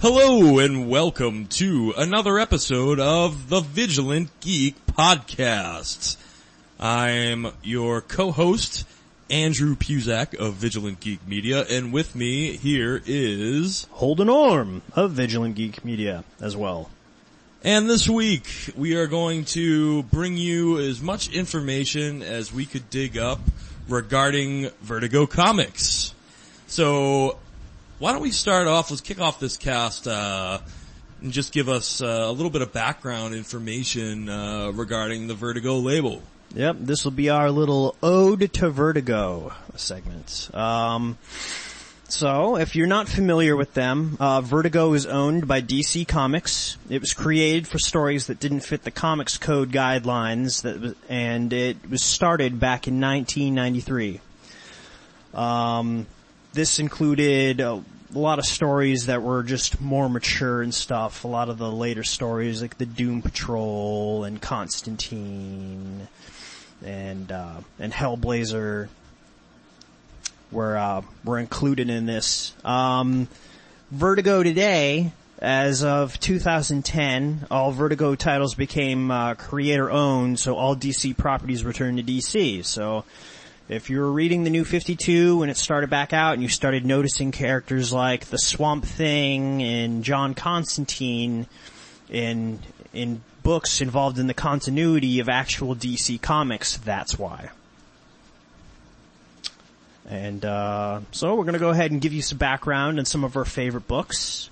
Hello and welcome to another episode of the Vigilant Geek Podcast. I'm your co-host, Andrew Puzak of Vigilant Geek Media, and with me here is... Holden Orme of Vigilant Geek Media as well. And this week, we are going to bring you as much information as we could dig up regarding Vertigo Comics. So... why don't we start off, let's kick off this cast and just give us a little bit of background information regarding the Vertigo label. Yep, this will be our little Ode to Vertigo segment. So, if you're not familiar with them, Vertigo is owned by DC Comics. It was created for stories that didn't fit the Comics Code guidelines, and it was started back in 1993. This included a lot of stories that were just more mature and stuff. A lot of the later stories, like the Doom Patrol and Constantine and Hellblazer, were included in this. Vertigo today, as of 2010, all Vertigo titles became creator-owned, so all DC properties returned to DC. So... if you were reading the New 52 when it started back out and you started noticing characters like the Swamp Thing and John Constantine in books involved in the continuity of actual DC Comics, that's why. And so we're going to go ahead and give you some background and some of our favorite books.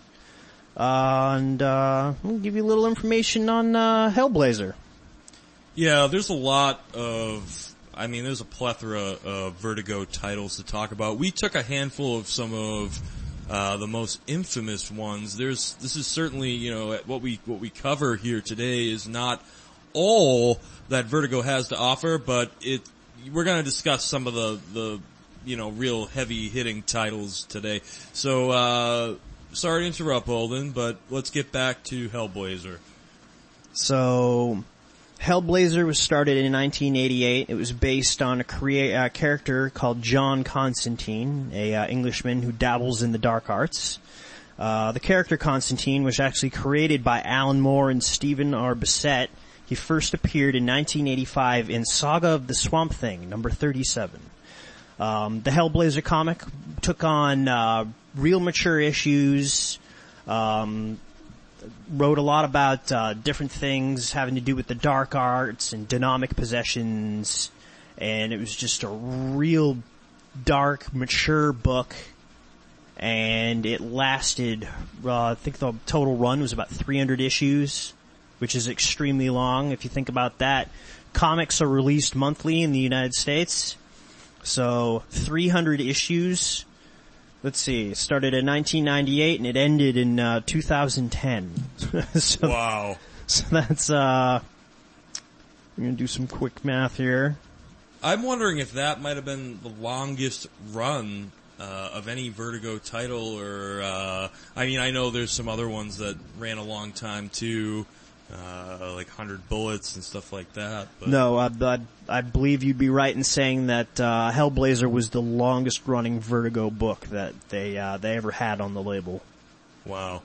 And we'll give you a little information on Hellblazer. Yeah, there's a lot of... I mean, there's a plethora of Vertigo titles to talk about. We took a handful of some of the most infamous ones. This is certainly, you know, what we cover here today is not all that Vertigo has to offer, but we're going to discuss some of the you know, real heavy hitting titles today. So sorry to interrupt, Holden, but let's get back to Hellblazer. So. Hellblazer was started in 1988. It was based on a character called John Constantine, a Englishman who dabbles in the dark arts. The character Constantine was actually created by Alan Moore and Stephen R. Bissett. He first appeared in 1985 in Saga of the Swamp Thing, number 37. The Hellblazer comic took on real mature issues, wrote a lot about different things having to do with the dark arts and demonic possessions, and it was just a real dark, mature book, and it lasted, I think the total run was about 300 issues, which is extremely long. If you think about that, comics are released monthly in the United States, so 300 issues... let's see, it started in 1998 and it ended in 2010. So, wow. So that's, we're going to do some quick math here. I'm wondering if that might have been the longest run of any Vertigo title, or, I mean, I know there's some other ones that ran a long time too, like 100 Bullets and stuff like that. But. No, I believe you'd be right in saying that Hellblazer was the longest-running Vertigo book that they ever had on the label. Wow.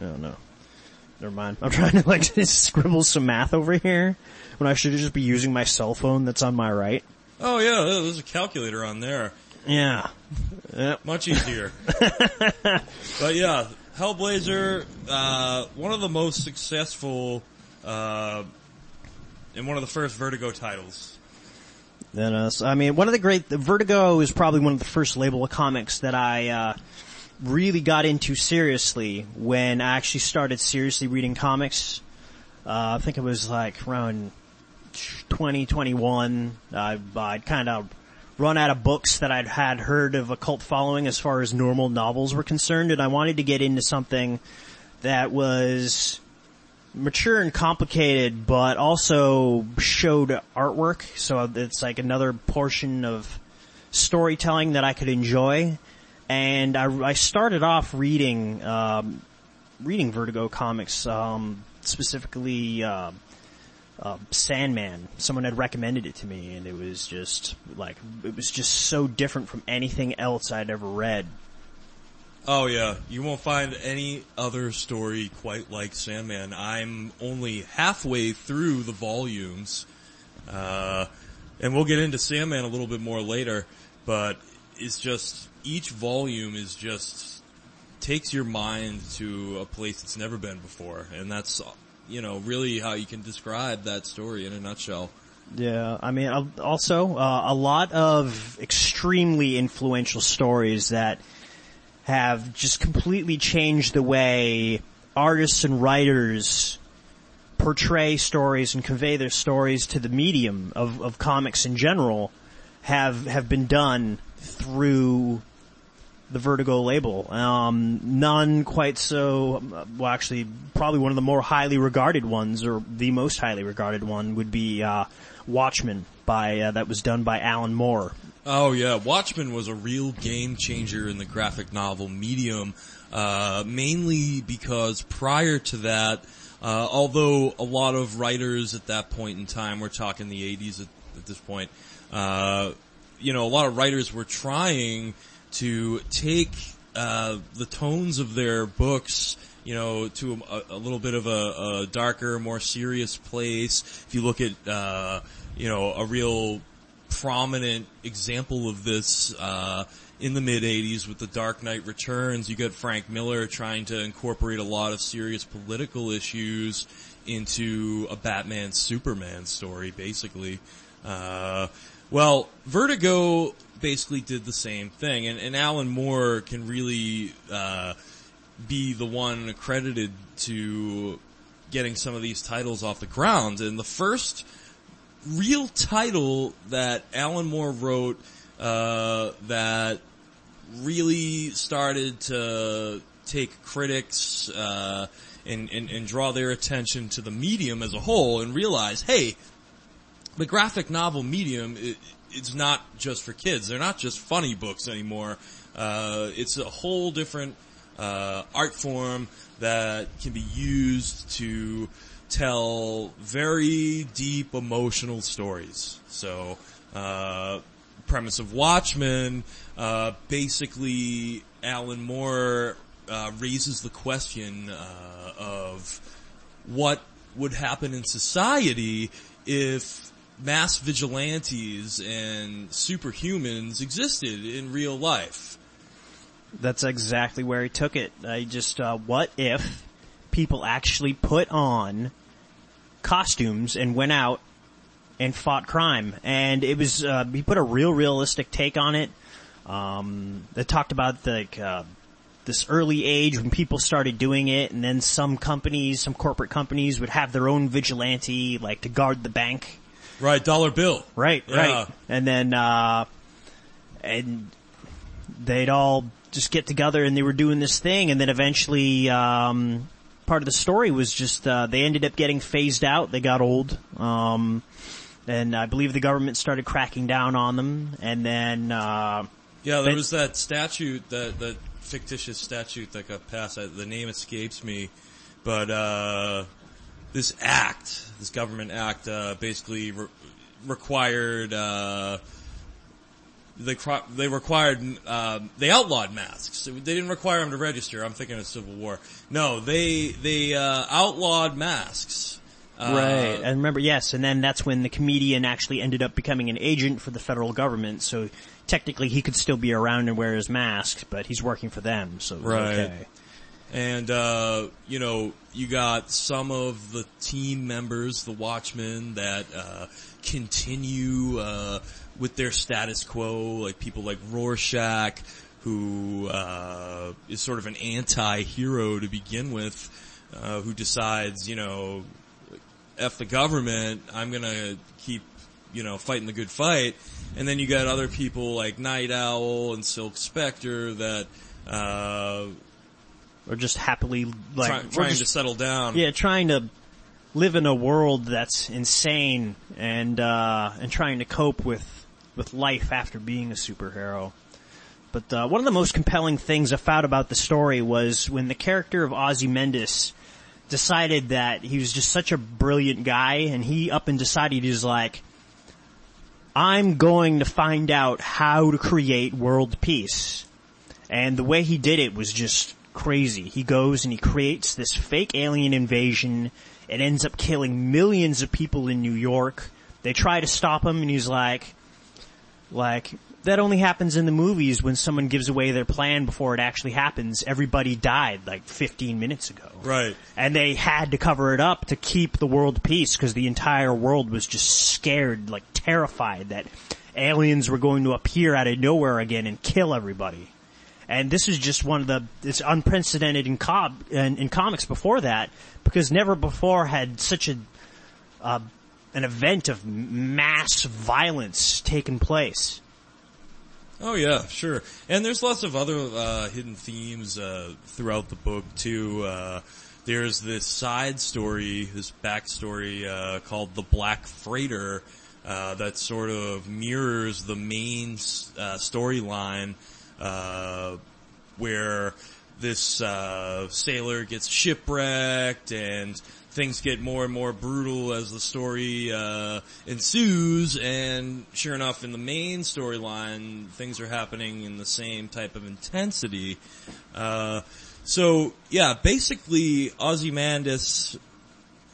Oh, no. Never mind. I'm trying to, like, scribble some math over here when I should just be using my cell phone that's on my right. Oh, yeah, there's a calculator on there. Yeah. Yep. Much easier. But, yeah... Hellblazer, one of the most successful, and one of the first Vertigo titles. Then, I mean, one of the great, Vertigo is probably one of the first label of comics that I, really got into seriously when I actually started seriously reading comics. I think it was like around 2021. I'd kind of run out of books that I'd had heard of a cult following as far as normal novels were concerned, and I wanted to get into something that was mature and complicated, but also showed artwork, so it's like another portion of storytelling that I could enjoy. And I started off reading reading Vertigo comics, specifically Sandman. Someone had recommended it to me, and it was just so different from anything else I'd ever read. Oh, yeah. You won't find any other story quite like Sandman. I'm only halfway through the volumes, and we'll get into Sandman a little bit more later, but it's just, each volume is just, takes your mind to a place it's never been before, and that's, you know, really how you can describe that story in a nutshell. Yeah, I mean, also, a lot of extremely influential stories that have just completely changed the way artists and writers portray stories and convey their stories to the medium of comics in general have been done through the Vertigo label. None quite so, well, actually, probably one of the more highly regarded ones, or the most highly regarded one, would be Watchmen, that was done by Alan Moore. Oh, yeah. Watchmen was a real game changer in the graphic novel medium, mainly because prior to that, although a lot of writers at that point in time, we're talking the 80s at this point, you know, a lot of writers were trying to take the tones of their books, you know, to a little bit of a darker, more serious place. If you look at, you know, a real prominent example of this in the mid-'80s with The Dark Knight Returns. You got Frank Miller trying to incorporate a lot of serious political issues into a Batman-Superman story, basically. Well, Vertigo basically did the same thing, and Alan Moore can really be the one accredited to getting some of these titles off the ground. And the first real title that Alan Moore wrote that really started to take critics and draw their attention to the medium as a whole and realize, hey, the graphic novel medium, it's not just for kids. They're not just funny books anymore. It's a whole different art form that can be used to tell very deep emotional stories. So, premise of Watchmen, basically Alan Moore, raises the question, of what would happen in society if mass vigilantes and superhumans existed in real life. That's exactly where he took it. What if people actually put on costumes and went out and fought crime? And it was, he put a realistic take on it. They talked about this early age when people started doing it, and then some corporate companies would have their own vigilante, like to guard the bank. Right, dollar bill. Right, yeah. Right. And then, and they'd all just get together and they were doing this thing, and then eventually, part of the story was just they ended up getting phased out. They got old, and I believe the government started cracking down on them. And then was that statute, that fictitious statute that got passed. The name escapes me, but this government act, basically required. They outlawed masks. They didn't require them to register. I'm thinking of Civil War. No, they outlawed masks. Right. And remember, yes, and then that's when the comedian actually ended up becoming an agent for the federal government, so technically he could still be around and wear his mask, but he's working for them, so right. Okay. And, you know, you got some of the team members, the Watchmen, that continue with their status quo, like people like Rorschach, who is sort of an anti-hero to begin with, who decides, you know, F the government, I'm going to keep, you know, fighting the good fight. And then you got other people like Night Owl and Silk Spectre that are just happily like trying to settle down. Yeah, trying to live in a world that's insane and trying to cope with life after being a superhero. But one of the most compelling things I found about the story was when the character of Ozymandias decided that he was just such a brilliant guy, and he up and decided he was like, I'm going to find out how to create world peace. And the way he did it was just crazy. He goes and he creates this fake alien invasion. It ends up killing millions of people in New York. They try to stop him, and he's like, that only happens in the movies when someone gives away their plan before it actually happens. Everybody died like 15 minutes ago. Right. And they had to cover it up to keep the world peace because the entire world was just scared, like terrified that aliens were going to appear out of nowhere again and kill everybody. And this is just one of the, it's unprecedented in comics before that, because never before had such an event of mass violence taken place. Oh yeah, sure. And there's lots of other hidden themes throughout the book too. There's this side story, this backstory called The Black Freighter that sort of mirrors the main storyline where this sailor gets shipwrecked and things get more and more brutal as the story ensues, and sure enough, in the main storyline, things are happening in the same type of intensity. So, yeah, basically, Ozymandias,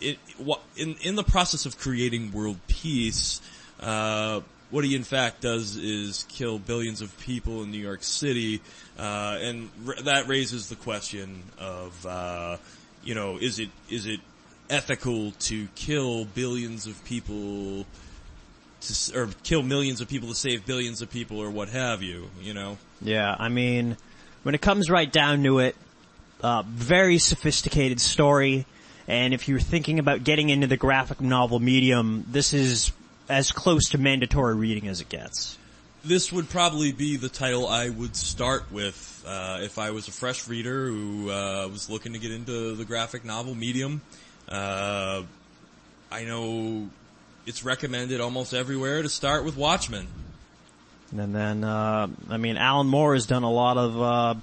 in the process of creating world peace, what he in fact does is kill billions of people in New York City, and that raises the question of, is it ethical to kill billions of people or kill millions of people to save billions of people or what have you, you know? Yeah, I mean, when it comes right down to it, very sophisticated story, and if you're thinking about getting into the graphic novel medium, this is as close to mandatory reading as it gets. This would probably be the title I would start with if I was a fresh reader who was looking to get into the graphic novel medium. I know it's recommended almost everywhere to start with Watchmen. And then, I mean, Alan Moore has done a lot of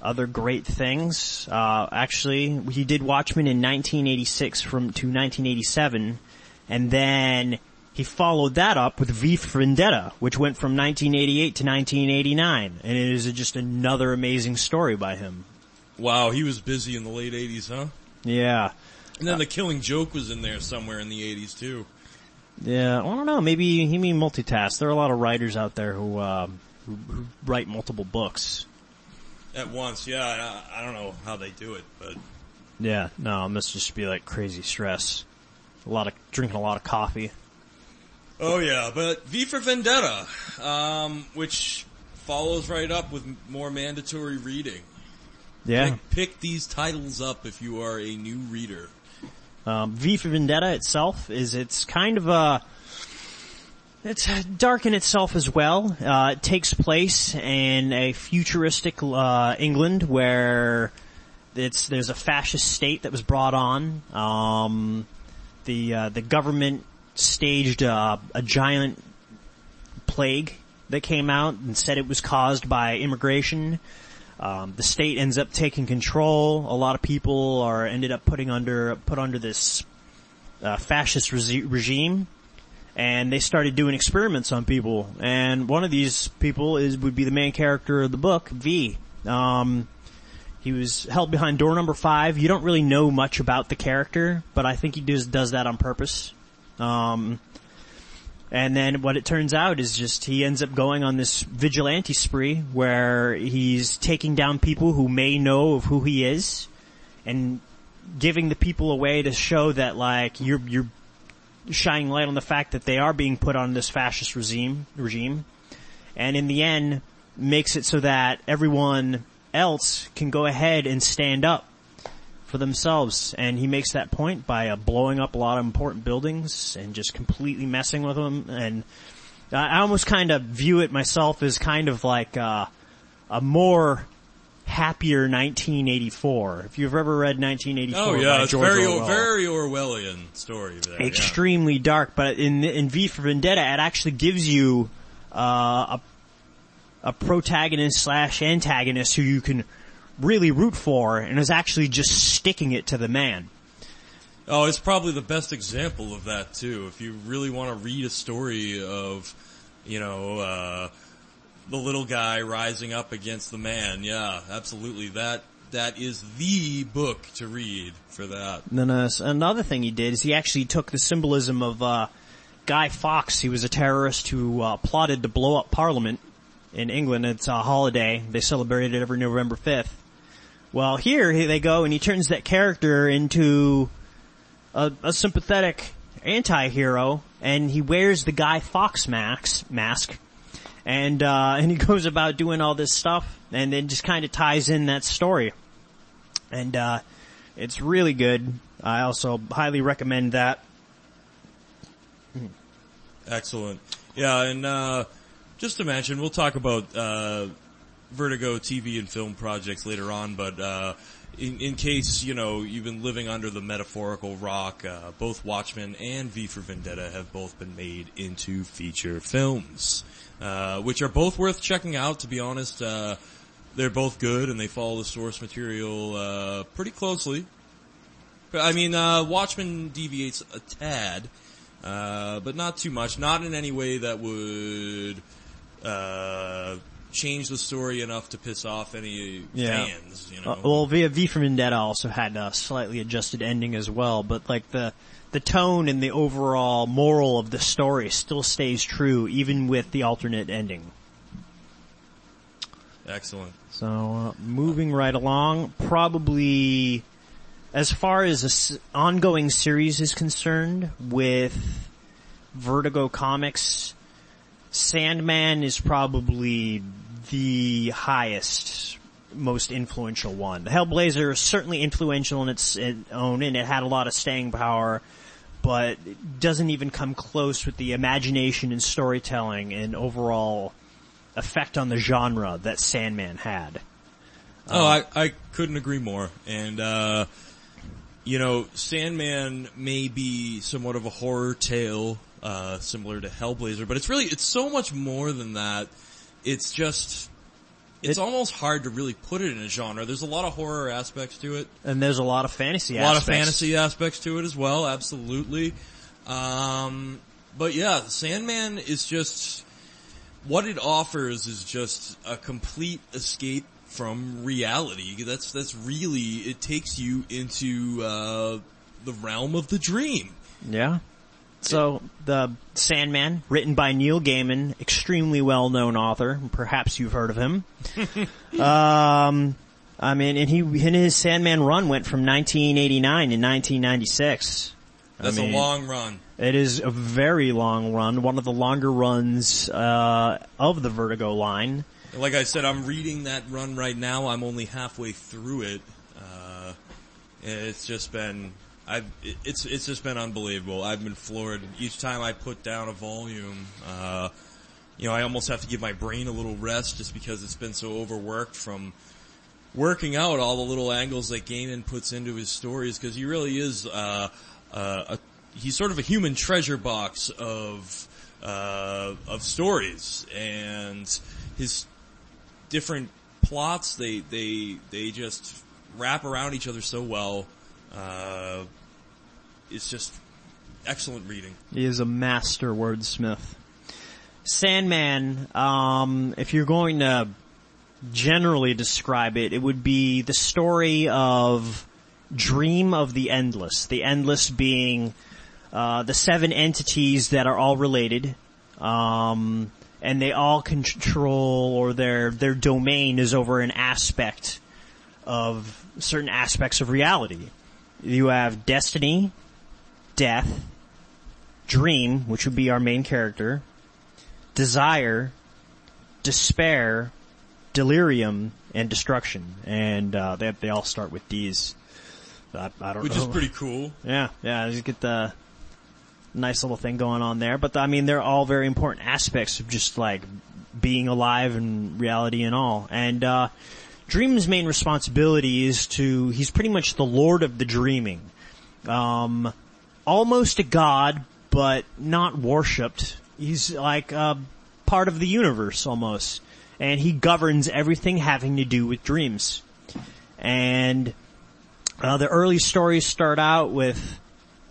other great things. Actually, he did Watchmen in 1986 to 1987, and then he followed that up with V for Vendetta, which went from 1988 to 1989, and it is just another amazing story by him. Wow, he was busy in the late 80s, huh? Yeah. And then The Killing Joke was in there somewhere in the 80s, too. Yeah, well, I don't know, maybe he mean multitask. There are a lot of writers out there who write multiple books at once, yeah. I don't know how they do it, but yeah, no, it must just be like crazy stress. Drinking a lot of coffee. Oh yeah, but V for Vendetta, which follows right up with more mandatory reading. Yeah. Pick these titles up if you are a new reader. V for Vendetta itself it's kind of it's dark in itself as well. It takes place in a futuristic England where there's a fascist state that was brought on. The government staged a giant plague that came out and said it was caused by immigration. The state ends up taking control. A lot of people are ended up put under this fascist regime, and they started doing experiments on people. And one of these people would be the main character of the book, V. He was held behind door number 5. You don't really know much about the character, but I think he does that on purpose. And then what it turns out is just he ends up going on this vigilante spree where he's taking down people who may know of who he is and giving the people away to show that, like, you're shining light on the fact that they are being put on this fascist regime. And in the end, makes it so that everyone else can go ahead and stand up for themselves, and he makes that point by blowing up a lot of important buildings and just completely messing with them. And I almost kind of view it myself as kind of like a more happier 1984. If you've ever read 1984, oh yeah, it's very Orwell. Very Orwellian story. There, extremely dark, but in V for Vendetta, it actually gives you a protagonist / antagonist who you can really root for, and is actually just sticking it to the man. Oh, it's probably the best example of that too. If you really want to read a story of, The little guy rising up against the man. Yeah, absolutely. That is the book to read for that. And then another thing he did is he actually took the symbolism of Guy Fawkes. He was a terrorist who plotted to blow up Parliament in England. It's a holiday. They celebrate it every November 5th. Well, here they go, and he turns that character into a sympathetic anti-hero, and he wears the Guy Fawkes mask. And he goes about doing all this stuff, and then just kind of ties in that story. And it's really good. I also highly recommend that. Excellent. Yeah, and just to mention, we'll talk about Vertigo TV and film projects later on, but in case, you know, you've been living under the metaphorical rock, both Watchmen and V for Vendetta have both been made into feature films. Which are both worth checking out, to be honest. They're both good, and they follow the source material pretty closely. I mean, Watchmen deviates a tad, but not too much. Not in any way that would change the story enough to piss off any fans. You know? Well, V for Vendetta also had a slightly adjusted ending as well, but like the tone and the overall moral of the story still stays true, even with the alternate ending. Excellent. So, moving right along, probably as far as this ongoing series is concerned, with Vertigo Comics, Sandman is probably the highest, most influential one. The Hellblazer is certainly influential in its own, and it had a lot of staying power, but it doesn't even come close with the imagination and storytelling and overall effect on the genre that Sandman had. I couldn't agree more. And, you know, Sandman may be somewhat of a horror tale, similar to Hellblazer, but it's so much more than that. It's just... It's almost hard to really put it in a genre. There's a lot of horror aspects to it. And there's a lot of fantasy aspects. A lot of fantasy aspects to it as well, absolutely. But yeah, Sandman is just... What it offers is just a complete escape from reality. That's really... It takes you into the realm of the dream. Yeah. So, the Sandman, written by Neil Gaiman, extremely well-known author. Perhaps you've heard of him. I mean, and his Sandman run went from 1989 to 1996. That's a long run. It is a very long run, one of the longer runs of the Vertigo line. Like I said, I'm reading that run right now. I'm only halfway through it. It's just been... it's just been unbelievable. I've been floored. Each time I put down a volume, you know, I almost have to give my brain a little rest just because it's been so overworked from working out all the little angles that Gaiman puts into his stories, because he really is, he's sort of a human treasure box of stories, and his different plots, they just wrap around each other so well. It's just excellent reading. He is a master wordsmith. Sandman, if you're going to generally describe it, it would be the story of Dream of the Endless. The Endless being the seven entities that are all related, and they all control, or their domain is over an aspect of certain aspects of reality. You have destiny, death, dream, which would be our main character, desire, despair, delirium, and destruction. And they all start with D's. I don't know. Which is pretty cool. Yeah, you get the nice little thing going on there. But, I mean, they're all very important aspects of just, like, being alive and reality and all. And Dream's main responsibility is he's pretty much the lord of the dreaming. Almost a god, but not worshipped. He's like part of the universe almost. And he governs everything having to do with dreams. And the early stories start out with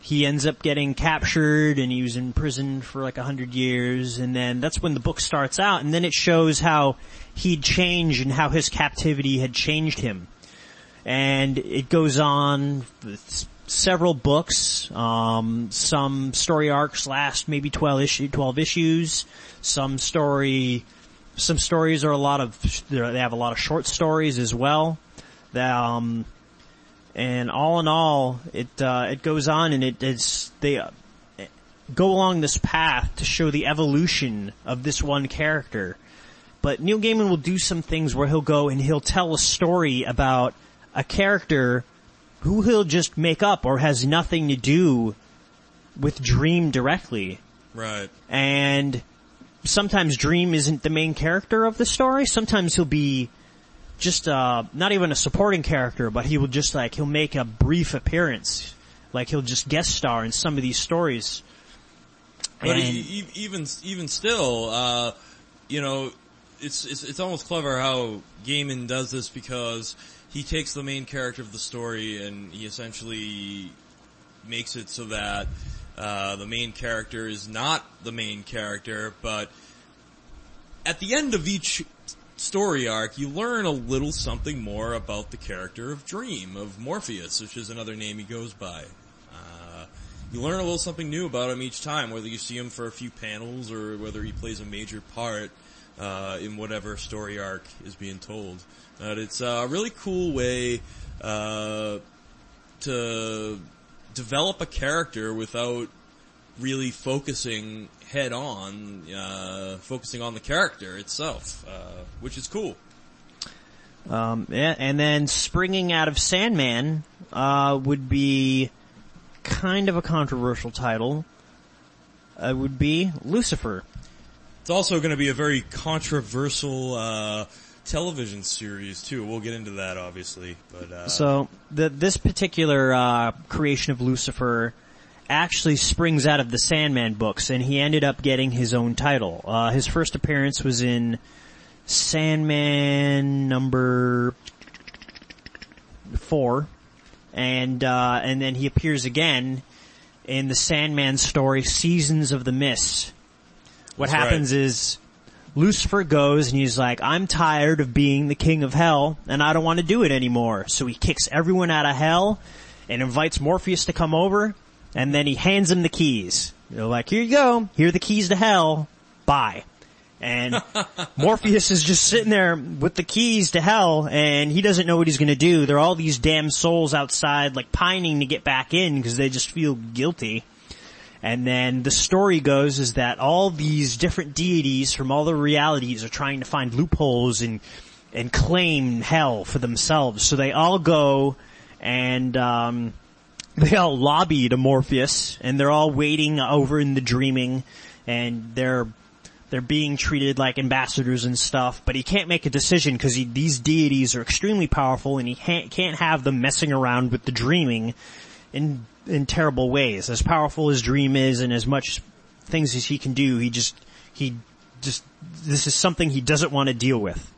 he ends up getting captured, and he was in prison for like 100 years, and then that's when the book starts out, and then it shows how he'd changed and how his captivity had changed him. And it goes on with several books, some story arcs last maybe 12 issues, some stories are a lot of, they have a lot of short stories as well. And all in all, it goes on, and they go along this path to show the evolution of this one character. But Neil Gaiman will do some things where he'll go and he'll tell a story about a character who he'll just make up or has nothing to do with Dream directly. Right. And sometimes Dream isn't the main character of the story. Sometimes he'll be just not even a supporting character, but he will just, like, he'll make a brief appearance. Like, he'll just guest star in some of these stories. But even still, you know, it's almost clever how Gaiman does this, because he takes the main character of the story and he essentially makes it so that the main character is not the main character, but at the end of each story arc, you learn a little something more about the character of Dream, of Morpheus, which is another name he goes by. You learn a little something new about him each time, whether you see him for a few panels or whether he plays a major part in whatever story arc is being told. But it's a really cool way to develop a character without really focusing focusing on the character itself, which is cool. Yeah, and then springing out of Sandman would be kind of a controversial title. It would be Lucifer. It's also going to be a very controversial television series too. We'll get into that, obviously. But this particular creation of Lucifer actually springs out of the Sandman books, and he ended up getting his own title. His first appearance was in Sandman number 4, and then he appears again in the Sandman story, Seasons of the Mist. What happens is Lucifer goes and he's like, I'm tired of being the king of hell, and I don't want to do it anymore. So he kicks everyone out of hell and invites Morpheus to come over. And then he hands him the keys. They're like, here you go. Here are the keys to hell. Bye. And Morpheus is just sitting there with the keys to hell, and he doesn't know what he's going to do. There are all these damn souls outside, like, pining to get back in because they just feel guilty. And then the story goes is that all these different deities from all the realities are trying to find loopholes and claim hell for themselves. So they all go and they all lobby to Morpheus, and they're all waiting over in the dreaming, and they're being treated like ambassadors and stuff, but he can't make a decision because these deities are extremely powerful, and he can't have them messing around with the dreaming in terrible ways. As powerful as Dream is and as much things as he can do, he just this is something he doesn't want to deal with.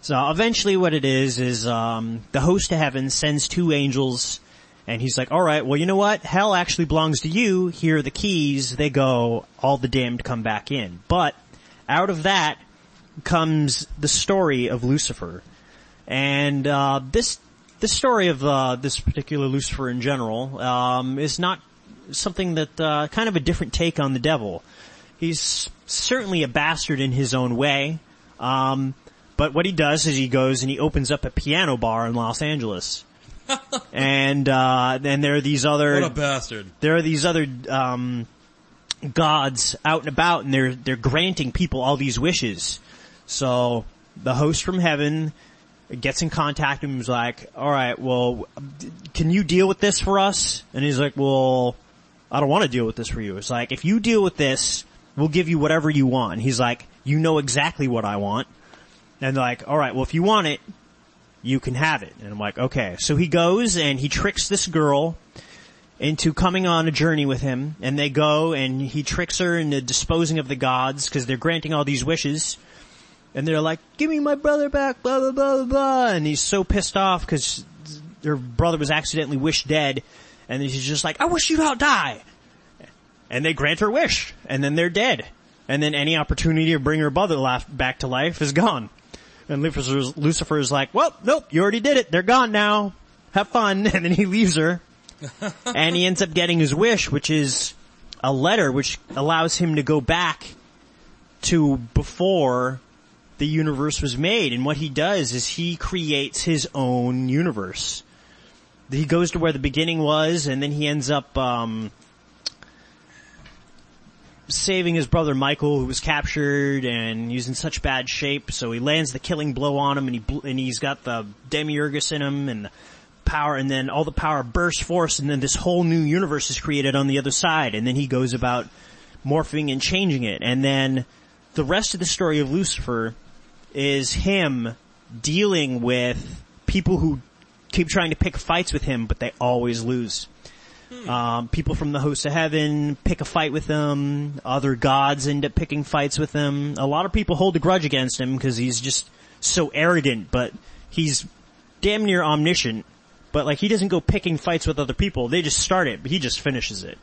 So eventually what it is the host of heaven sends 2 angels. And he's like, all right, well, you know what? Hell actually belongs to you. Here are the keys. They go. All the damned come back in. But out of that comes the story of Lucifer. And this story of this particular Lucifer in general is not something that kind of a different take on the devil. He's certainly a bastard in his own way. But what he does is he goes and he opens up a piano bar in Los Angeles. And then there are these other gods out and about, and they're granting people all these wishes. So the host from heaven gets in contact and is like, all right, well, can you deal with this for us? And he's like, well, I don't want to deal with this for you. It's like, if you deal with this, we'll give you whatever you want. And he's like, you know exactly what I want. And they're like, all right, well, if you want it, you can have it. And I'm like, okay. So he goes and he tricks this girl into coming on a journey with him. And they go and he tricks her into disposing of the gods because they're granting all these wishes. And they're like, give me my brother back, blah, blah, blah, blah, blah. And he's so pissed off because their brother was accidentally wished dead. and she's just like, I wish you'd all die. And they grant her wish, and then they're dead. And then any opportunity to bring her brother back to life is gone. And Lucifer's like, well, nope, you already did it. They're gone now. Have fun. And then he leaves her. And he ends up getting his wish, which is a letter which allows him to go back to before the universe was made. And what he does is he creates his own universe. He goes to where the beginning was, and then he ends up saving his brother Michael, who was captured, and he's in such bad shape, so he lands the killing blow on him, and he's got the demiurgus in him, and the power, and then all the power bursts forth, and then this whole new universe is created on the other side, and then he goes about morphing and changing it, and then the rest of the story of Lucifer is him dealing with people who keep trying to pick fights with him, but they always lose. People from the host of heaven pick a fight with him. Other gods end up picking fights with him. A lot of people hold a grudge against him because he's just so arrogant, but he's damn near omniscient. But, like, he doesn't go picking fights with other people. They just start it, but he just finishes it.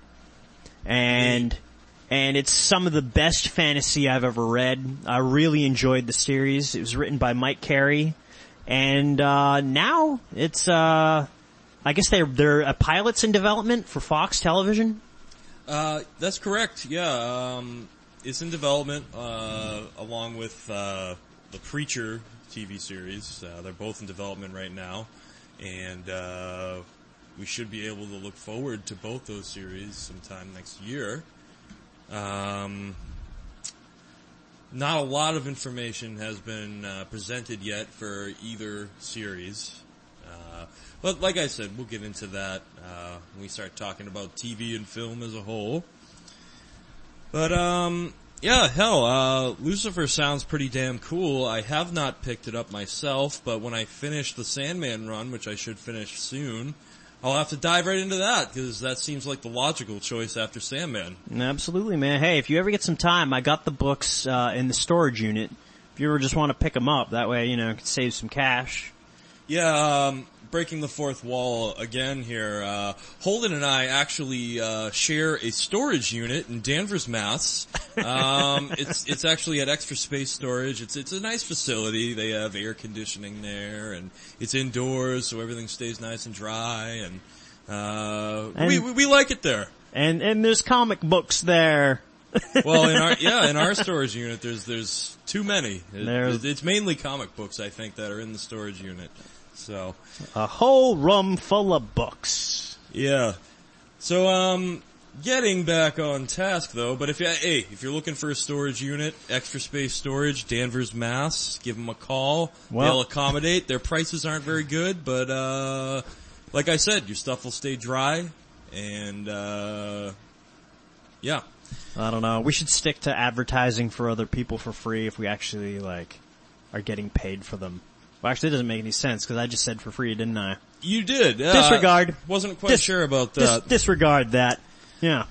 And it's some of the best fantasy I've ever read. I really enjoyed the series. It was written by Mike Carey. And now it's I guess they're a pilot's in development for Fox Television. That's correct. Yeah, it's in development along with the Preacher TV series. They're both in development right now, and we should be able to look forward to both those series sometime next year. Not a lot of information has been presented yet for either series. But like I said, we'll get into that when we start talking about TV and film as a whole. But, yeah, hell, Lucifer sounds pretty damn cool. I have not picked it up myself, but when I finish the Sandman run, which I should finish soon, I'll have to dive right into that, because that seems like the logical choice after Sandman. Absolutely, man. Hey, if you ever get some time, I got the books in the storage unit. If you ever just want to pick them up, that way, you know, you can save some cash. Yeah, breaking the fourth wall again here. Holden and I actually share a storage unit in Danvers, Mass. It's actually at Extra Space Storage. It's a nice facility. They have air conditioning there, and it's indoors, so everything stays nice and dry. And we like it there. And there's comic books there. Well, in our storage unit, there's too many. It's mainly comic books, I think, that are in the storage unit. So a whole room full of books. Yeah. So getting back on task though, but if you're looking for a storage unit, Extra Space Storage, Danvers, Mass, give them a call. Well, they'll accommodate. Their prices aren't very good, but like I said, your stuff will stay dry, and yeah. I don't know. We should stick to advertising for other people for free if we actually are getting paid for them. Well, actually, it doesn't make any sense because I just said for free, didn't I? You did. Disregard. Wasn't quite sure about that. Disregard that. Yeah.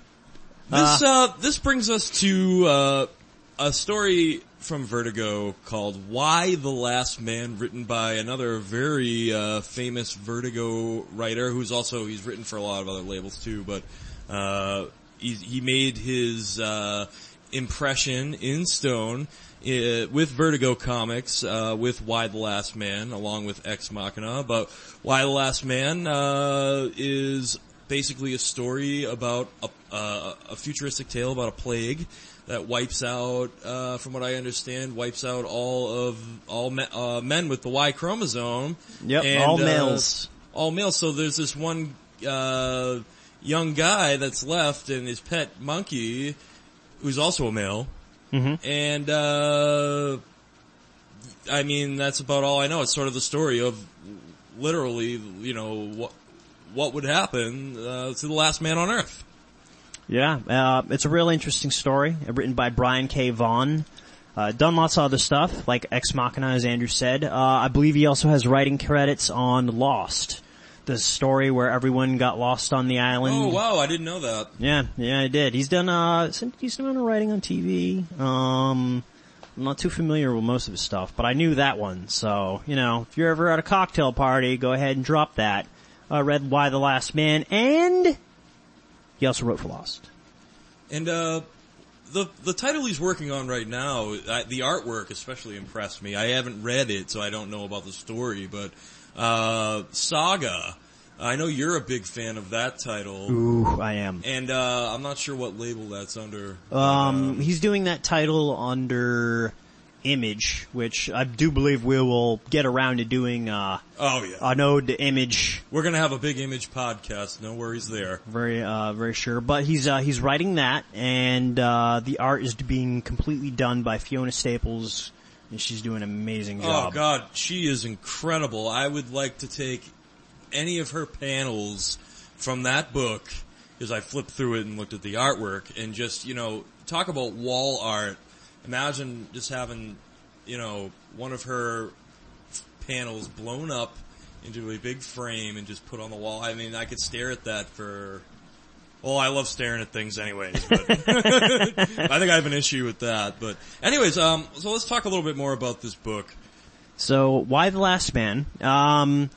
This brings us to a story from Vertigo called "Y the Last Man," written by another very famous Vertigo writer who's also he's written for a lot of other labels too, but. He made his impression in stone with Vertigo Comics, with Y the Last Man, along with Ex Machina. But Y the Last Man is basically a story about a futuristic tale about a plague that wipes out, from what I understand, all men with the Y chromosome. Yep, and, all males. All males. So there's this one young guy that's left and his pet monkey, who's also a male. Mm-hmm. And, I mean, that's about all I know. It's sort of the story of literally, you know, what would happen to the last man on Earth. Yeah, it's a real interesting story, written by Brian K. Vaughan. Done lots of other stuff, like Ex Machina, as Andrew said. I believe he also has writing credits on Lost. The story where everyone got lost on the island. Oh, wow, I didn't know that. Yeah, I did. He's done writing on TV. I'm not too familiar with most of his stuff, but I knew that one. So, you know, if you're ever at a cocktail party, go ahead and drop that. read Y the Last Man, and he also wrote for Lost. And the title he's working on right now, the artwork especially impressed me. I haven't read it, so I don't know about the story, but Saga. I know you're a big fan of that title. Ooh, I am. And I'm not sure what label that's under. He's doing that title under Image, which I do believe we will get around to doing an ode to Image. We're going to have a big Image podcast. No worries there. Very very sure. But he's writing that, and the art is being completely done by Fiona Staples, and she's doing an amazing job. Oh, God. She is incredible. I would like to take any of her panels from that book, because I flipped through it and looked at the artwork, and just, talk about wall art. Imagine just having, one of her panels blown up into a big frame and just put on the wall. I mean, I could stare at that for... Well, I love staring at things anyways, but I think I have an issue with that. But anyways, so let's talk a little bit more about this book. So, Why the Last Man? When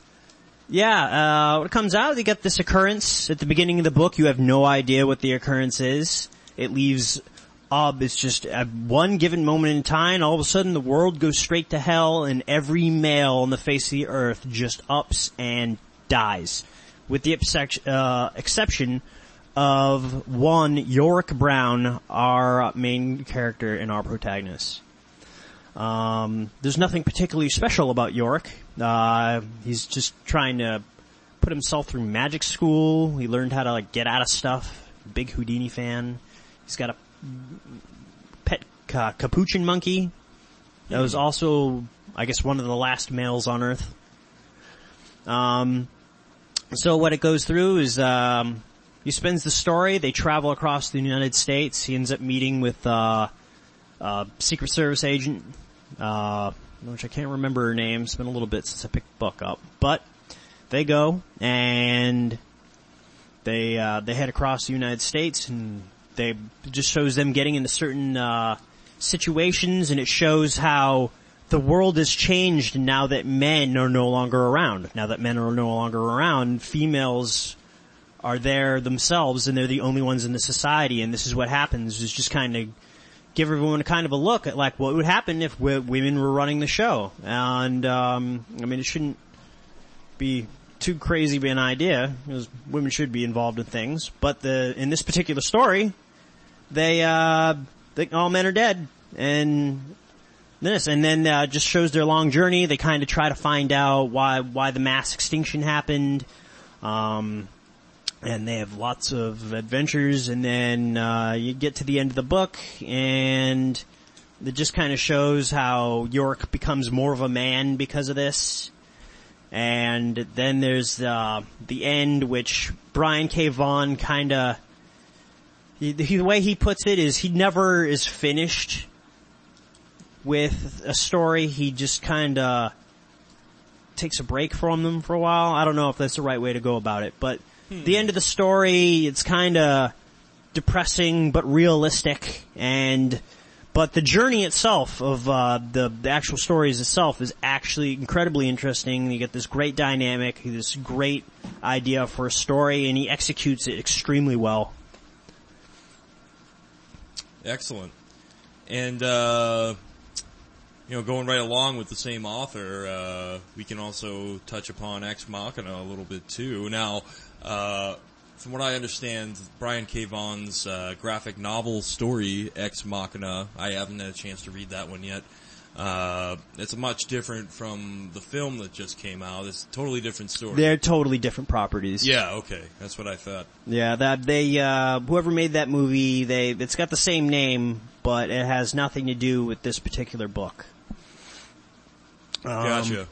it comes out, you get this occurrence at the beginning of the book. You have no idea what the occurrence is. It leaves it's just at one given moment in time, all of a sudden the world goes straight to hell, and every male on the face of the earth just ups and dies. With the exception of one, Yorick Brown, our main character and our protagonist. There's nothing particularly special about Yorick. He's just trying to put himself through magic school. He learned how to get out of stuff. Big Houdini fan. He's got a pet capuchin monkey that was also, I guess, one of the last males on Earth. So what it goes through is he spends the story. They travel across the United States. He ends up meeting with Secret Service agent, which I can't remember her name. It's been a little bit since I picked the book up. But they go, and they head across the United States, and they just shows them getting into certain situations, and it shows how the world has changed now that men are no longer around. Now that men are no longer around, females are there themselves, and they're the only ones in the society, and this is what happens, is just kind of give everyone kind of a look at like what would happen if women were running the show. And it shouldn't be too crazy of an idea, because women should be involved in things. But in this particular story, they think all men are dead, and this, and then just shows their long journey. They kind of try to find out why the mass extinction happened, and they have lots of adventures, and then you get to the end of the book, and it just kind of shows how York becomes more of a man because of this. And then there's the end, which Brian K. Vaughan kind of... The way he puts it is he never is finished with a story. He just kind of takes a break from them for a while. I don't know if that's the right way to go about it, but... The end of the story, it's kind of depressing but realistic, but the journey itself of the actual stories itself is actually incredibly interesting. You get this great dynamic, this great idea for a story, and he executes it extremely well. Excellent. And going right along with the same author, we can also touch upon Ex Machina a little bit too. Now, from what I understand, Brian K. Vaughan's graphic novel story, Ex Machina, I haven't had a chance to read that one yet. It's much different from the film that just came out. It's a totally different story. They're totally different properties. Yeah, okay. That's what I thought. Yeah, that they whoever made that movie, it's got the same name, but it has nothing to do with this particular book. Gotcha.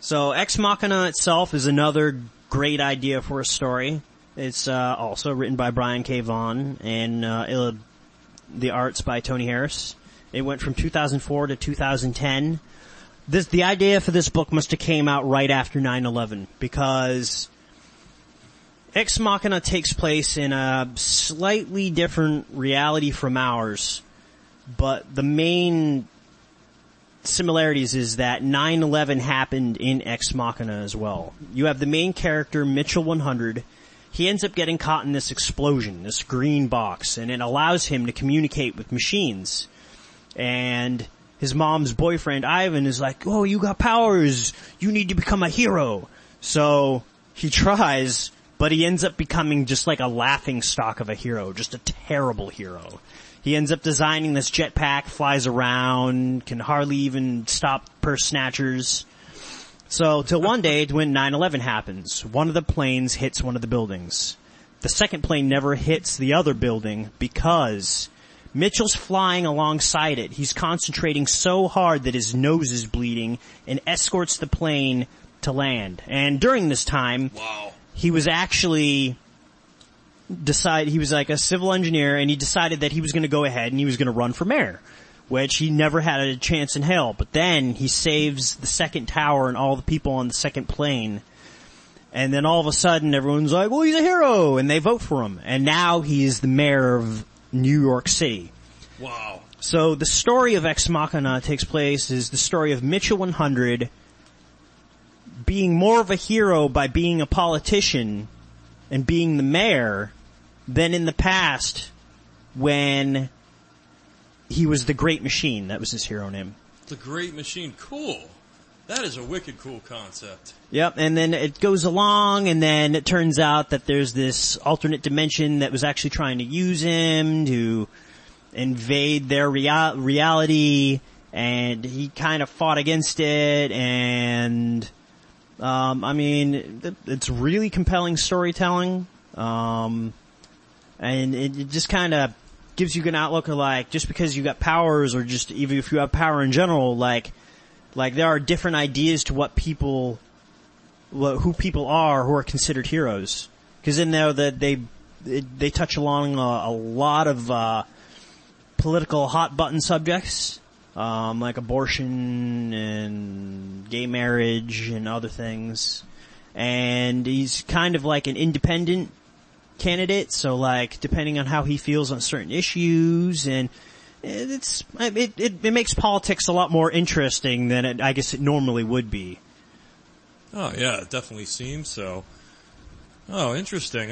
So Ex Machina itself is another great idea for a story. It's also written by Brian K. Vaughan, and the art's by Tony Harris. It went from 2004 to 2010. The idea for this book must have came out right after 9/11, because Ex Machina takes place in a slightly different reality from ours, but the main similarities is that 9/11 happened in Ex Machina as well. You have the main character, Mitchell 100. He ends up getting caught in this explosion, this green box, and it allows him to communicate with machines. And his mom's boyfriend, Ivan, is like, oh, you got powers. You need to become a hero. So he tries, but he ends up becoming just like a laughing stock of a hero, just a terrible hero. He ends up designing this jetpack, flies around, can hardly even stop purse snatchers. So, till one day, when 9/11 happens, one of the planes hits one of the buildings. The second plane never hits the other building because Mitchell's flying alongside it. He's concentrating so hard that his nose is bleeding and escorts the plane to land. And during this time, he was actually... he was like a civil engineer, and he decided that he was going to go ahead and he was going to run for mayor, which he never had a chance in hell. But then he saves the second tower and all the people on the second plane, and then all of a sudden everyone's like, well, he's a hero, and they vote for him, and now he is the mayor of New York City. Wow. So the story of Ex Machina takes place is the story of Mitchell 100 being more of a hero by being a politician and being the mayor than in the past when he was the Great Machine. That was his hero name. The Great Machine. Cool. That is a wicked cool concept. Yep, and then it goes along, and then it turns out that there's this alternate dimension that was actually trying to use him to invade their reality, and he kind of fought against it, and... I mean, it's really compelling storytelling, and it just kind of gives you an outlook of, like, just because you got powers, or just even if you have power in general, like there are different ideas to who people are who are considered heroes. Because in there that they touch along a lot of political hot button subjects. Like abortion and gay marriage and other things. And he's kind of like an independent candidate, so like depending on how he feels on certain issues, and it makes politics a lot more interesting than I guess it normally would be. Oh yeah, it definitely seems so. Oh, interesting.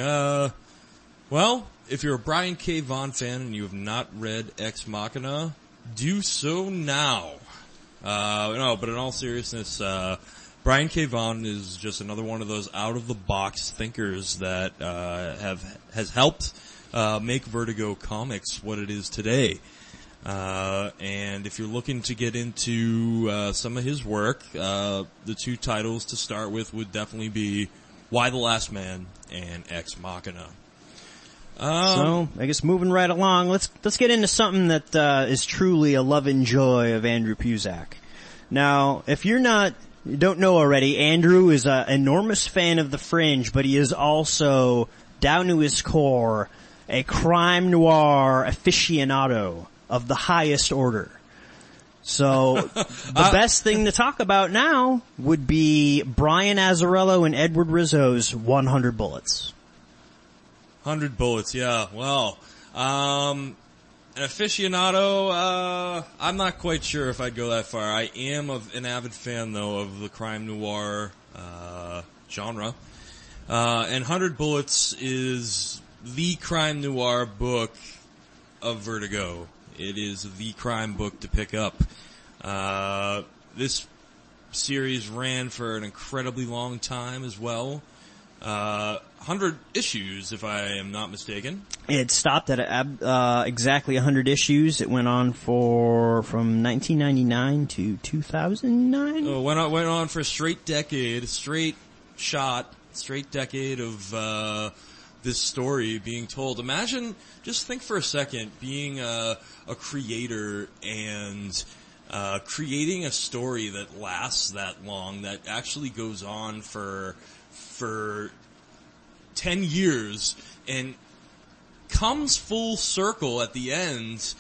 Well, if you're a Brian K. Vaughan fan and you have not read Ex Machina, do so now. No, but in all seriousness, Brian K. Vaughan is just another one of those out-of-the-box thinkers that has helped make Vertigo Comics what it is today. And if you're looking to get into some of his work, the two titles to start with would definitely be Y the Last Man and Ex Machina. So I guess moving right along, let's get into something that is truly a love and joy of Andrew Puzak. Now, if you don't know already, Andrew is an enormous fan of The Fringe, but he is also, down to his core, a crime noir aficionado of the highest order. So the best thing to talk about now would be Brian Azzarello and Edward Rizzo's 100 Bullets. 100 Bullets, yeah. Well, an aficionado, I'm not quite sure if I'd go that far. I am an avid fan, though, of the crime noir genre. And 100 Bullets is the crime noir book of Vertigo. It is the crime book to pick up. This series ran for an incredibly long time as well. 100 issues, if I am not mistaken. It stopped at exactly 100 issues. It went on from 1999 to 2009. Oh, went on for a straight decade of this story being told. Imagine, just think for a second, being a creator and creating a story that lasts that long, that actually goes on for 10 years and comes full circle at the end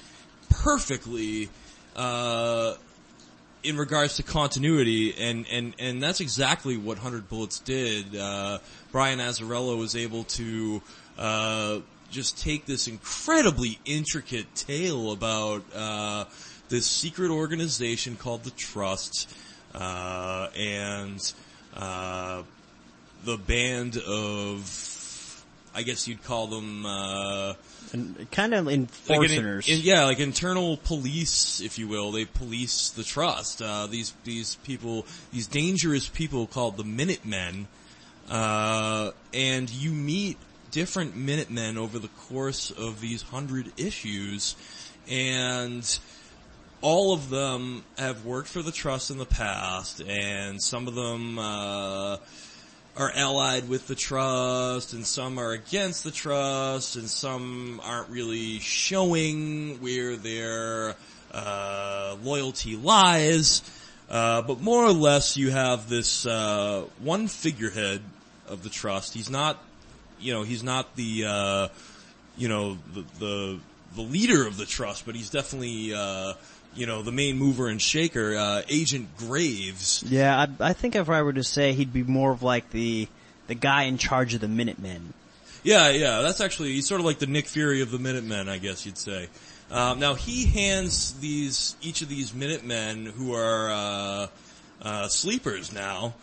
perfectly in regards to continuity, and that's exactly what 100 Bullets did. Brian Azzarello was able to just take this incredibly intricate tale about this secret organization called the Trust, and the band of, I guess you'd call them, kind of enforcers. Like internal police, if you will. They police the Trust. These people, these dangerous people called the Minutemen, and you meet different Minutemen over the course of these 100 issues, and all of them have worked for the Trust in the past, and some of them are allied with the Trust, and some are against the Trust, and some aren't really showing where their loyalty lies, but more or less you have this one figurehead of the Trust. He's not the leader of the Trust, but he's definitely, the main mover and shaker, Agent Graves. Yeah, I think if I were to say, he'd be more of like the guy in charge of the Minutemen. Yeah, that's actually, he's sort of like the Nick Fury of the Minutemen, I guess you'd say. Now he hands each of these Minutemen who are, sleepers now,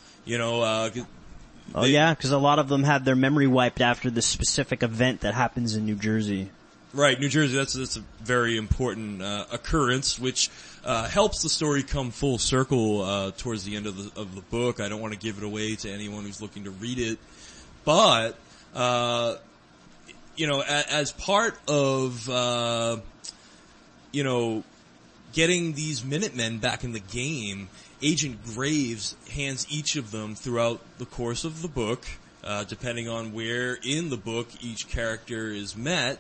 because a lot of them had their memory wiped after this specific event that happens in New Jersey. Right, New Jersey, that's a very important occurrence, which helps the story come full circle towards the end of the book. I don't want to give it away to anyone who's looking to read it. But, as part of, getting these Minutemen back in the game, Agent Graves hands each of them throughout the course of the book, depending on where in the book each character is met.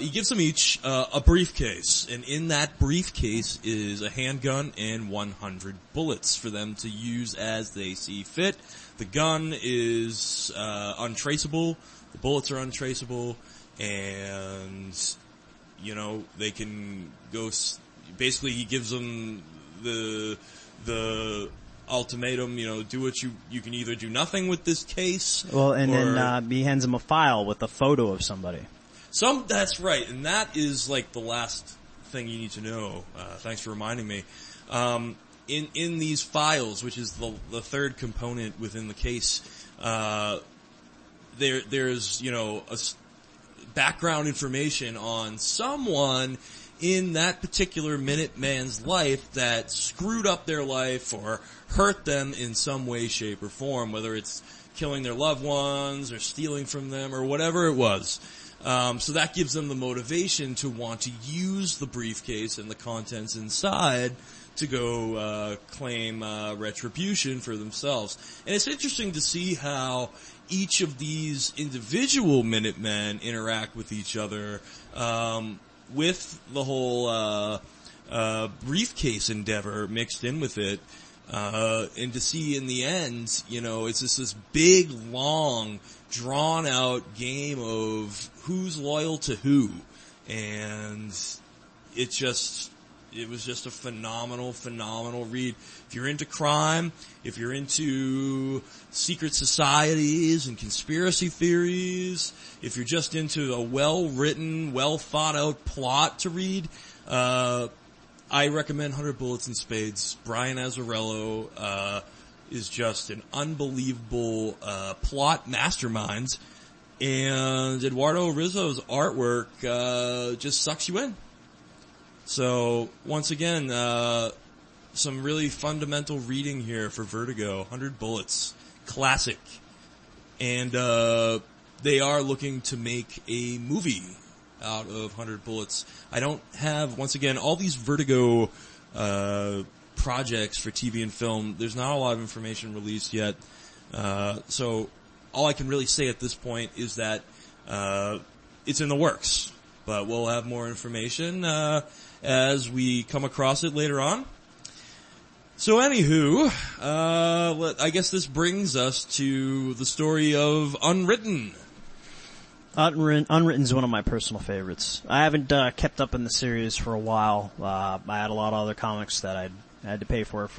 He gives them each a briefcase, and in that briefcase is a handgun and 100 bullets for them to use as they see fit. The gun is untraceable, the bullets are untraceable, and, they can go... Basically, he gives them the ultimatum, do what you can either do nothing with this case. Well, and then he hands him a file with a photo of somebody. That's right, and that is like the last thing you need to know. Thanks for reminding me. In these files, which is the third component within the case, there's a background information on someone in that particular Minuteman's life that screwed up their life or hurt them in some way, shape, or form, whether it's killing their loved ones or stealing from them or whatever it was. So that gives them the motivation to want to use the briefcase and the contents inside to go claim retribution for themselves. And it's interesting to see how each of these individual Minutemen interact with each other, with the whole briefcase endeavor mixed in with it, and to see in the end, it's just this big, long, drawn-out game of who's loyal to who, and it was just a phenomenal read. If you're into crime, if you're into secret societies and conspiracy theories, if you're just into a well-written, well-thought-out plot to read, I recommend 100 Bullets in spades. Brian Azzarello is just an unbelievable plot mastermind, and Eduardo Rizzo's artwork just sucks you in. So once again, some really fundamental reading here for Vertigo. 100 Bullets, classic, and they are looking to make a movie out of 100 Bullets. I don't have, once again, all these Vertigo projects for TV and film. There's not a lot of information released yet, so all I can really say at this point is that it's in the works, but we'll have more information as we come across it later on. So anywho, I guess this brings us to the story of Unwritten. Unwritten is one of my personal favorites. I haven't kept up in the series for a while. I had a lot of other comics that I had to pay for,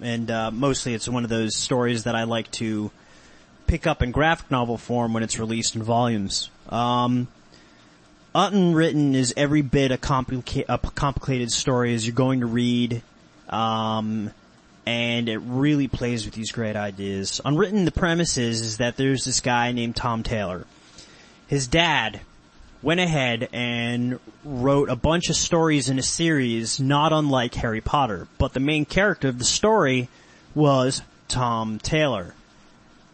and mostly it's one of those stories that I like to pick up in graphic novel form when it's released in volumes. Unwritten is every bit a complicated story as you're going to read, and it really plays with these great ideas. Unwritten, the premise is that there's this guy named Tom Taylor. His dad went ahead and wrote a bunch of stories in a series not unlike Harry Potter, but the main character of the story was Tom Taylor.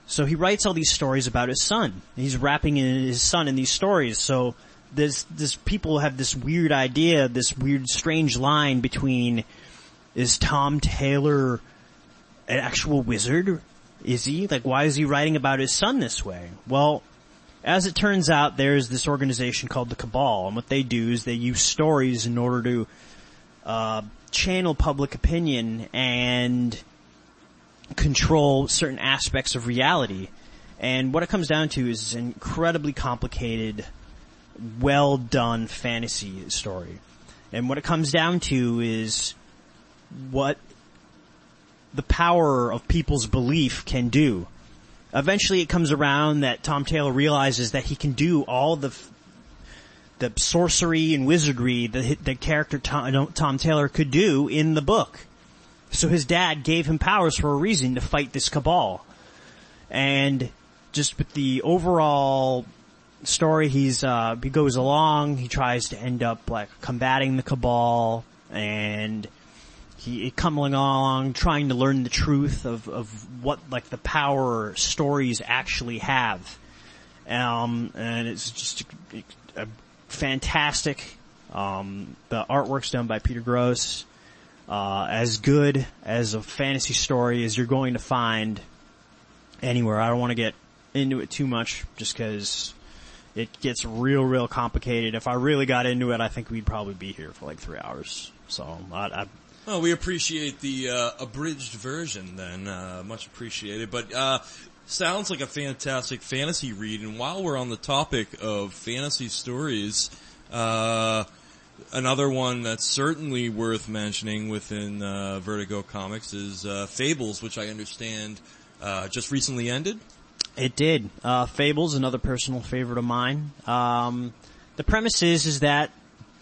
So he writes all these stories about his son. He's wrapping in his son in these stories, so this people have this weird idea, this weird strange line between, is Tom Taylor an actual wizard? Is he? Like, why is he writing about his son this way? Well, as it turns out, there's this organization called the Cabal, and what they do is they use stories in order to channel public opinion and control certain aspects of reality. And what it comes down to is an incredibly complicated, well-done fantasy story. And what it comes down to is what the power of people's belief can do. Eventually it comes around that Tom Taylor realizes that he can do all the sorcery and wizardry that the character Tom Taylor could do in the book. So his dad gave him powers for a reason, to fight this Cabal. And just with the overall story, he goes along, he tries to end up like combating the Cabal, and he coming along, trying to learn the truth of what, like, the power stories actually have. And it's just a fantastic, the artwork's done by Peter Grosz, as good as a fantasy story as you're going to find anywhere. I don't want to get into it too much just cause it gets real, real complicated. If I really got into it, I think we'd probably be here for like 3 hours. So well, we appreciate the abridged version then, much appreciated. But sounds like a fantastic fantasy read. And while we're on the topic of fantasy stories, another one that's certainly worth mentioning within Vertigo Comics is Fables, which I understand just recently ended. It did. Fables, another personal favorite of mine. The premise is that,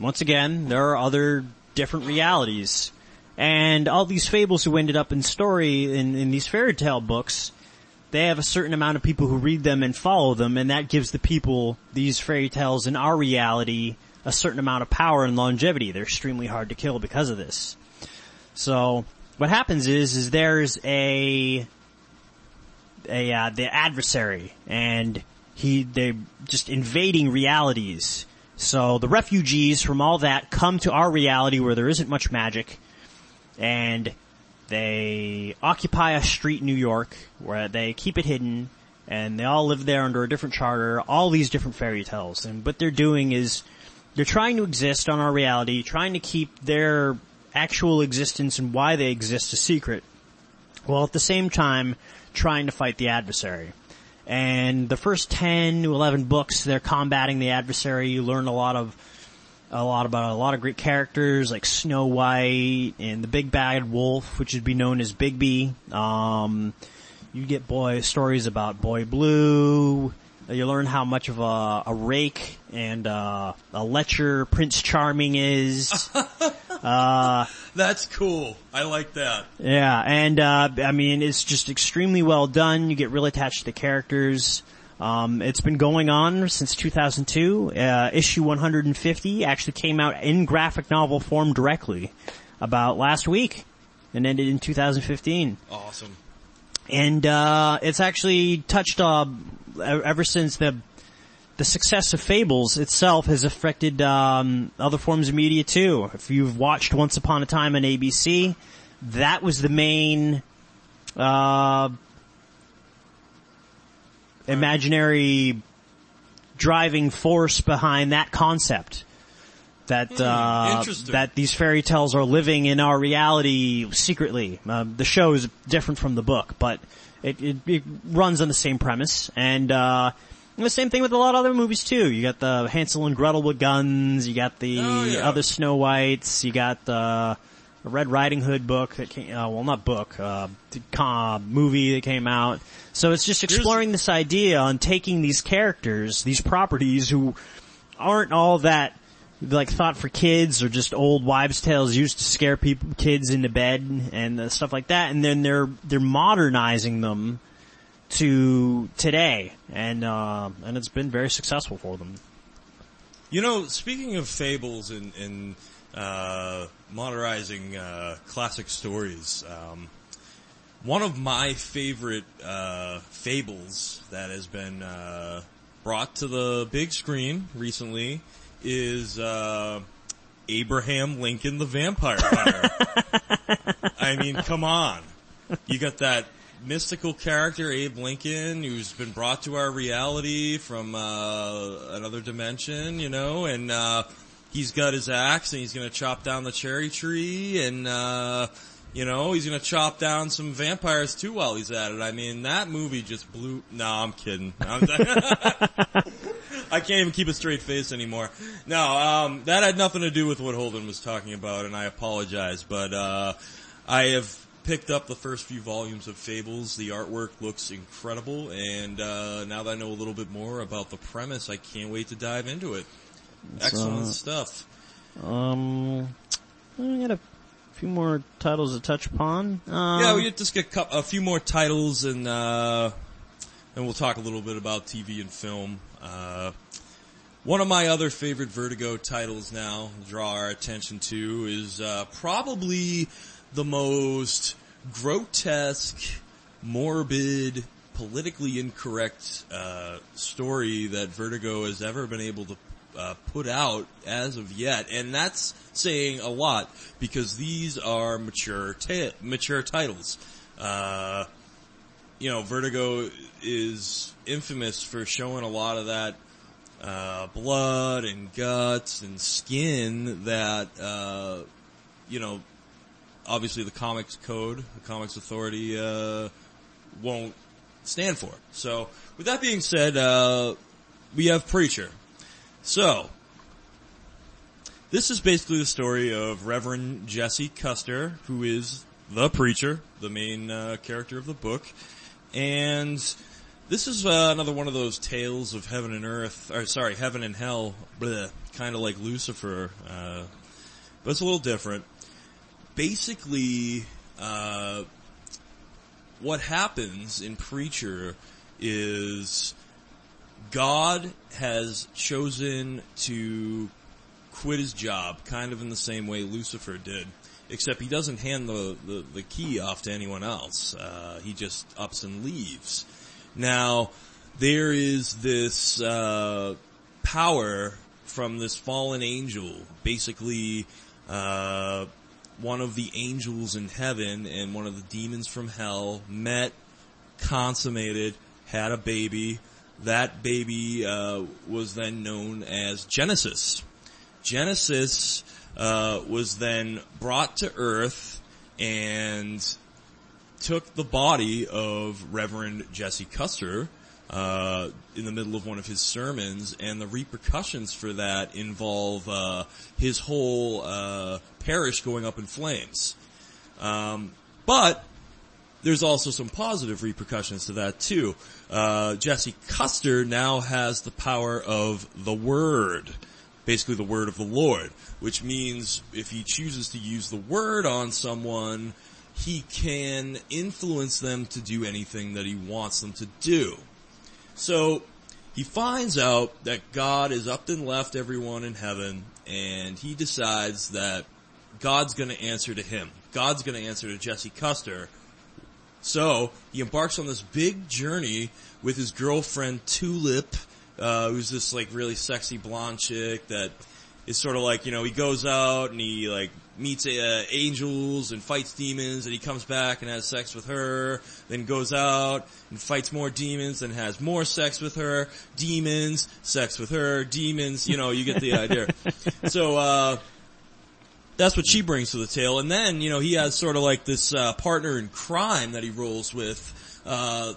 once again, there are other different realities. And all these fables who ended up in story in these fairy tale books, they have a certain amount of people who read them and follow them, and that gives the people, these fairy tales in our reality, a certain amount of power and longevity. They're extremely hard to kill because of this. So what happens is there's the adversary, and they're just invading realities. So the refugees from all that come to our reality where there isn't much magic, and they occupy a street in New York where they keep it hidden, and they all live there under a different charter, all these different fairy tales. And what they're doing is they're trying to exist on our reality, trying to keep their actual existence and why they exist a secret, while at the same time trying to fight the adversary. And the first 10 to 11 books, they're combating the adversary. You learn a lot about a lot of great characters like Snow White and the Big Bad Wolf, which would be known as Bigby. You get stories about Boy Blue. You learn how much of a rake and a lecher Prince Charming is. That's cool. I like that. Yeah, and I mean, it's just extremely well done. You get real attached to the characters. It's been going on since 2002. Issue 150 actually came out in graphic novel form directly about last week and ended in 2015. Awesome. And it's actually touched ever since the success of Fables itself has affected other forms of media too. If you've watched Once Upon a Time on ABC, that was the main imaginary driving force behind that concept, that that these fairy tales are living in our reality secretly. The show is different from the book, but it runs on the same premise, and the same thing with a lot of other movies too. You got the Hansel and Gretel with guns, you got the other Snow Whites, you got the Red Riding Hood book that came, movie that came out. So it's just exploring this idea on taking these characters, these properties who aren't all that like thought for kids, or just old wives' tales used to scare people, kids into bed and stuff like that. And then they're modernizing them to today, and it's been very successful for them. You know, speaking of fables and modernizing classic stories, one of my favorite fables that has been brought to the big screen recently is Abraham Lincoln the Vampire Hunter. I mean, come on. You got that mystical character, Abe Lincoln, who's been brought to our reality from another dimension, you know, and he's got his axe and he's going to chop down the cherry tree, and you know, he's going to chop down some vampires too while he's at it. I mean, that movie just blew... No, I'm kidding. I can't even keep a straight face anymore. No, that had nothing to do with what Holden was talking about, and I apologize, but I have picked up the first few volumes of Fables. The artwork looks incredible, and now that I know a little bit more about the premise, I can't wait to dive into it. Excellent stuff. I got a few more titles to touch upon. Yeah, we just get a few more titles, and we'll talk a little bit about TV and film. One of my other favorite Vertigo titles now, draw our attention to, is probably the most grotesque, morbid, politically incorrect story that Vertigo has ever been able to put out as of yet, and that's saying a lot because these are mature titles. You know, Vertigo is infamous for showing a lot of that blood and guts and skin that you know, obviously the Comics Code, the Comics Authority, won't stand for. So, with that being said, we have Preacher. So, this is basically the story of Reverend Jesse Custer, who is the Preacher, the main character of the book. And this is another one of those tales of heaven and hell, kind of like Lucifer, but it's a little different. Basically, what happens in Preacher is God has chosen to quit his job, kind of in the same way Lucifer did, except he doesn't hand the key off to anyone else. He just ups and leaves. Now, there is this power from this fallen angel, basically one of the angels in heaven and one of the demons from hell met, consummated, had a baby. That baby was then known as Genesis. Genesis was then brought to earth and took the body of Reverend Jesse Custer in the middle of one of his sermons, and the repercussions for that involve his whole parish going up in flames. But there's also some positive repercussions to that too. Jesse Custer now has the power of the Word, basically the Word of the Lord, which means if he chooses to use the Word on someone, he can influence them to do anything that he wants them to do. So he finds out that God has upped and left everyone in heaven, and he decides that God's going to answer to him. God's going to answer to Jesse Custer. So he embarks on this big journey with his girlfriend Tulip, who's this like really sexy blonde chick that is sort of like, you know, he goes out and he like meets angels and fights demons, and he comes back and has sex with her, then goes out and fights more demons and has more sex with her, demons, sex with her, demons, you know, you get the idea. So that's what she brings to the tale. And then, you know, he has sort of like this partner in crime that he rolls with,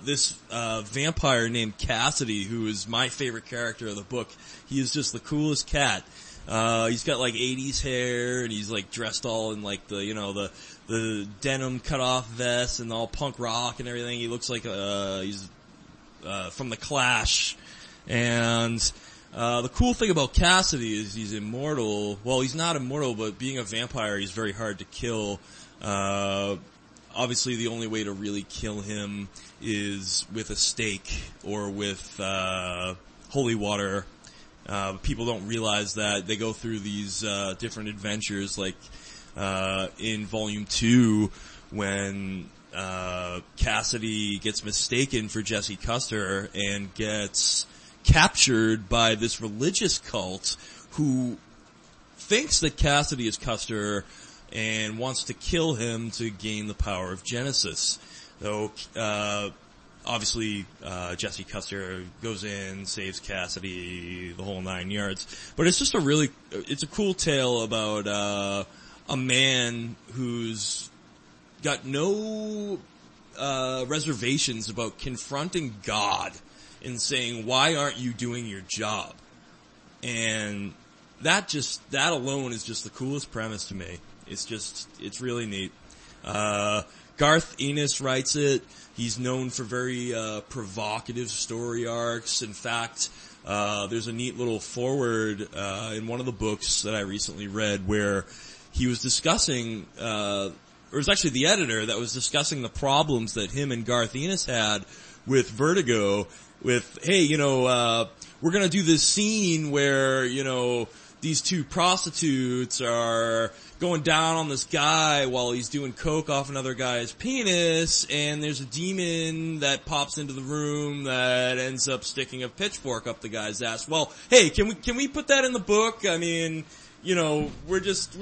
this vampire named Cassidy, who is my favorite character of the book. He is just the coolest cat. He's got like 80s hair, and he's like dressed all in like the, you know, the denim cutoff vest and all punk rock and everything. He looks like, he's, from The Clash. And, The cool thing about Cassidy is he's immortal. Well, he's not immortal, but being a vampire, he's very hard to kill. Obviously, the only way to really kill him is with a stake or with holy water. People don't realize that. They go through these different adventures, like in Volume 2 when Cassidy gets mistaken for Jesse Custer and gets captured by this religious cult who thinks that Cassidy is Custer and wants to kill him to gain the power of Genesis. So, obviously, Jesse Custer goes in, saves Cassidy, the whole nine yards. But it's just a really, it's a cool tale about, a man who's got no, reservations about confronting God and saying, why aren't you doing your job? And that alone is just the coolest premise to me. It's really neat. Garth Ennis writes it. He's known for very, provocative story arcs. In fact, there's a neat little foreword, in one of the books that I recently read where he was discussing, or it was actually the editor that was discussing the problems that him and Garth Ennis had with Vertigo with, hey, we're gonna do this scene where, these two prostitutes are going down on this guy while he's doing coke off another guy's penis, and there's a demon that pops into the room that ends up sticking a pitchfork up the guy's ass. Well, hey, can we put that in the book? I mean, we're just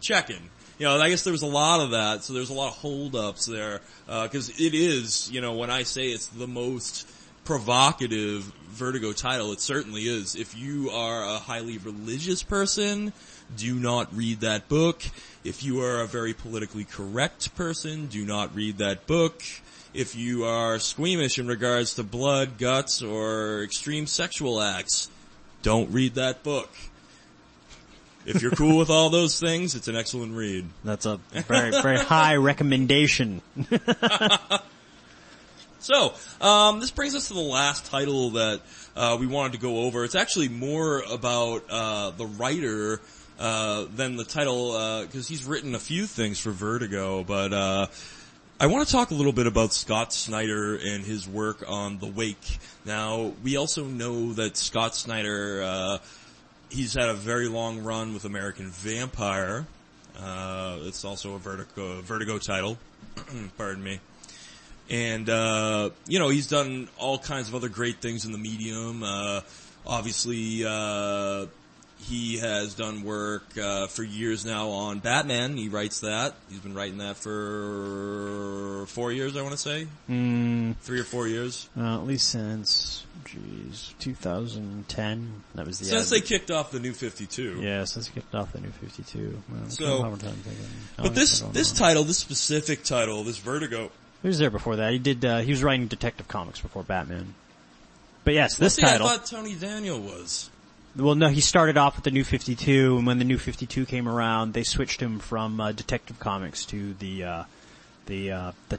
checking. I guess there was a lot of that, so there's a lot of holdups there, because it is, when I say it's the most provocative Vertigo title, it certainly is. If you are a highly religious person, do not read that book. If you are a very politically correct person, do not read that book. If you are squeamish in regards to blood, guts, or extreme sexual acts, don't read that book. If you're cool with all those things, it's an excellent read. That's a very, very high recommendation. So, this brings us to the last title that we wanted to go over. It's actually more about the writer than the title, because he's written a few things for Vertigo, but I want to talk a little bit about Scott Snyder and his work on The Wake. Now, we also know that Scott Snyder, he's had a very long run with American Vampire. It's also a Vertigo title. Pardon me. And, he's done all kinds of other great things in the medium. Obviously, he has done work, for years now on Batman. He writes that. He's been writing that for 4 years, I want to say. 3 or 4 years. At least since, 2010. That was the since they kicked off the New 52. Yeah, since they kicked off the New 52. Well, so, but this title, this specific title, this Vertigo. He was there before that. He did. He was writing Detective Comics before Batman. But yes, this title. I thought Tony Daniel was. Well, no, he started off with the New 52, and when the New 52 came around, they switched him from Detective Comics to the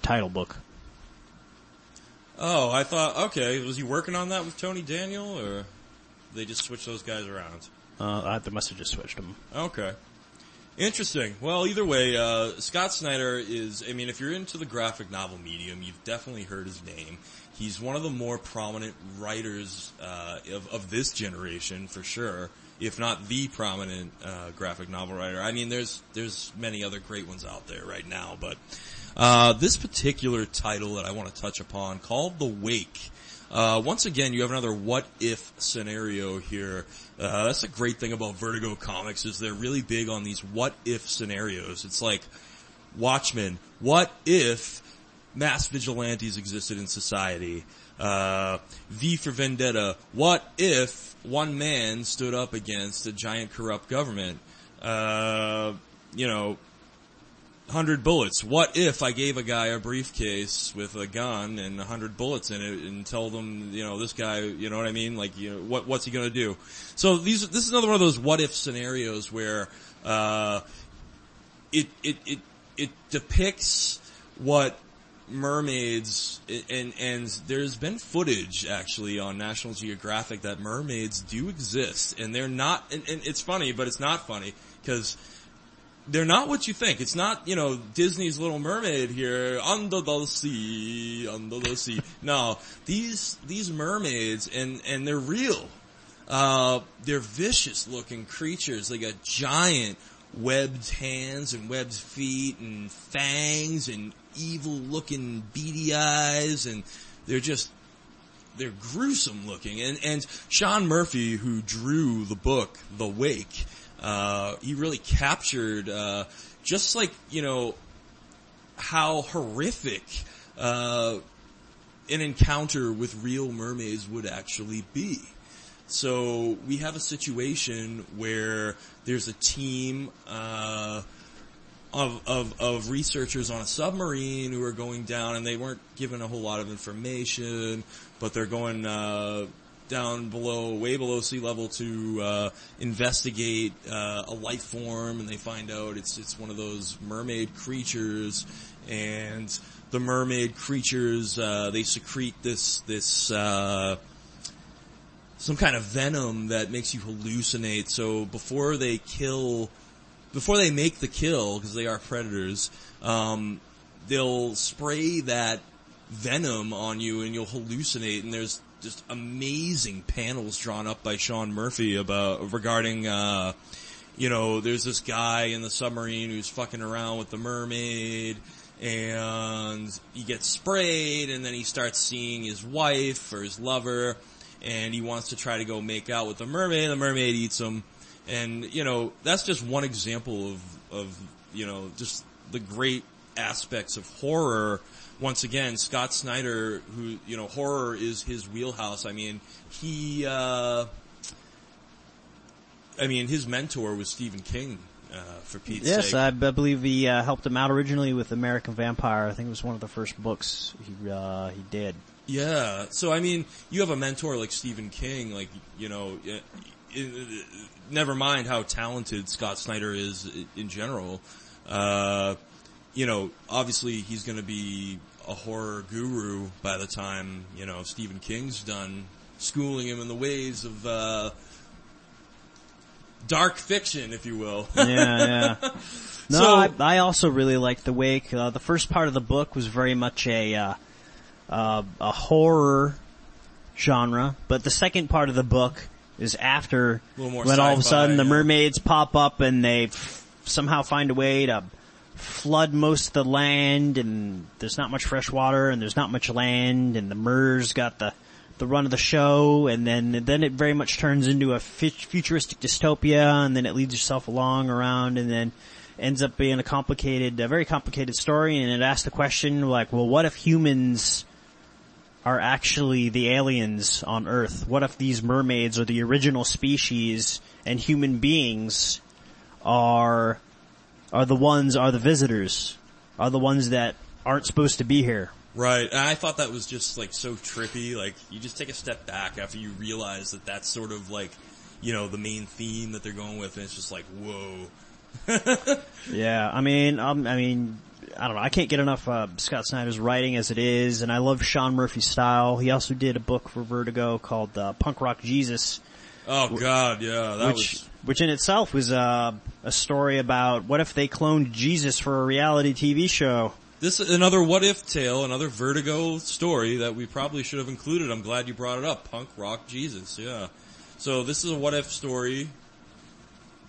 title book. Oh, I thought. Okay, was he working on that with Tony Daniel, or they just switched those guys around? They must have just switched them. Okay. Interesting. Well, either way, Scott Snyder is, if you're into the graphic novel medium, you've definitely heard his name. He's one of the more prominent writers, of this generation, for sure, if not the prominent, graphic novel writer. There's many other great ones out there right now, but, this particular title that I want to touch upon, called The Wake. Once again, you have another what-if scenario here. That's the great thing about Vertigo Comics is they're really big on these what-if scenarios. It's like Watchmen. What if mass vigilantes existed in society? V for Vendetta. What if one man stood up against a giant corrupt government? 100 Bullets. What if I gave a guy a briefcase with a gun and 100 bullets in it and tell them, this guy, what's he gonna do? So this is another one of those what if scenarios where, it depicts what mermaids, and there's been footage actually on National Geographic that mermaids do exist, and they're not, and it's funny, but it's not funny, because they're not what you think. It's not, you know, Disney's Little Mermaid here, under the sea, under the sea. No, these mermaids, and they're real. They're vicious looking creatures. They got giant webbed hands and webbed feet and fangs and evil looking beady eyes, and they're gruesome looking. And Sean Murphy, who drew the book The Wake, he really captured, just like, you know, how horrific, an encounter with real mermaids would actually be. So we have a situation where there's a team, of researchers on a submarine who are going down, and they weren't given a whole lot of information, but they're going, down below, way below sea level to, investigate, a life form, and they find out it's one of those mermaid creatures, and the mermaid creatures, they secrete this some kind of venom that makes you hallucinate. So before they make the kill, because they are predators, they'll spray that venom on you and you'll hallucinate. And there's just amazing panels drawn up by Sean Murphy regarding you know, there's this guy in the submarine who's fucking around with the mermaid, and he gets sprayed, and then he starts seeing his wife or his lover, and he wants to try to go make out with the mermaid. The mermaid eats him. And, you know, that's just one example of, you know, just the great aspects of horror. Once again, Scott Snyder, who, you know, horror is his wheelhouse. I mean, his mentor was Stephen King, for Pete's sake. Yes, I believe he helped him out originally with American Vampire. I think it was one of the first books he did. Yeah, so I mean, you have a mentor like Stephen King, like, you know, never mind how talented Scott Snyder is in general, you know, obviously he's going to be a horror guru by the time, you know, Stephen King's done schooling him in the ways of dark fiction, if you will. Yeah, yeah. No, so, I also really liked The Wake. The first part of the book was very much a horror genre, but the second part of the book is after when all of a sudden the mermaids pop up and they somehow find a way to flood most of the land, and there's not much fresh water and there's not much land, and the MERS got the run of the show, and then it very much turns into a futuristic dystopia, and then it leads yourself along around, and then ends up being a very complicated story, and it asks the question, like, well, what if humans are actually the aliens on Earth? What if these mermaids are the original species and human beings are the visitors, are the ones that aren't supposed to be here? Right, and I thought that was just, like, so trippy. Like, you just take a step back after you realize that that's sort of, like, you know, the main theme that they're going with, and it's just like, whoa. Yeah, I mean, I don't know. I can't get enough Scott Snyder's writing as it is, and I love Sean Murphy's style. He also did a book for Vertigo called Punk Rock Jesus. Oh God, yeah, which in itself was a story about what if they cloned Jesus for a reality TV show. This is another what if tale, another Vertigo story that we probably should have included. I'm glad you brought it up. Punk Rock Jesus, yeah. So this is a what if story.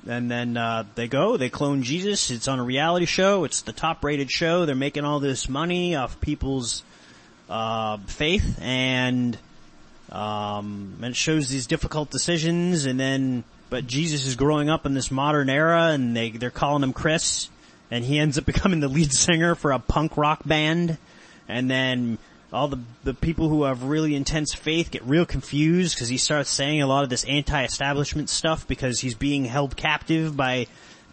And then they clone Jesus. It's on a reality show. It's the top-rated show. They're making all this money off people's faith, and it shows these difficult decisions. And then, but Jesus is growing up in this modern era, and they're calling him Chris, and he ends up becoming the lead singer for a punk rock band. And then all the people who have really intense faith get real confused because he starts saying a lot of this anti-establishment stuff because he's being held captive by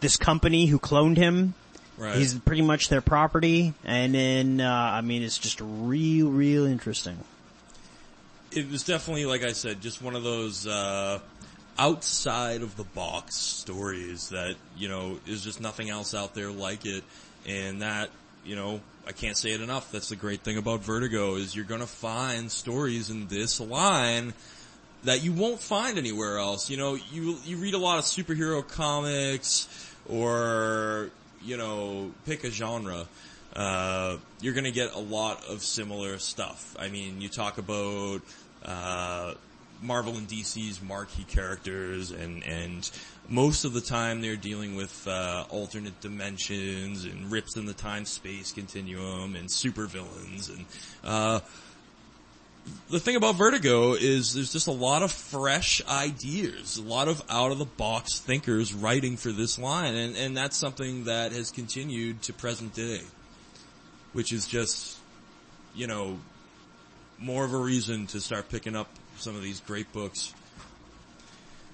this company who cloned him. Right. He's pretty much their property. And then, I mean, it's just real, real interesting. It was definitely, like I said, just one of those outside of the box stories that, you know, is just nothing else out there like it. And that, you know, I can't say it enough. That's the great thing about Vertigo, is you're going to find stories in this line that you won't find anywhere else. You know, you read a lot of superhero comics, or, you know, pick a genre. You're going to get a lot of similar stuff. I mean, you talk about Marvel and DC's marquee characters, and most of the time they're dealing with alternate dimensions and rips in the time-space continuum and supervillains. And the thing about Vertigo is there's just a lot of fresh ideas, a lot of out-of-the-box thinkers writing for this line, and that's something that has continued to present day, which is just, you know, more of a reason to start picking up some of these great books.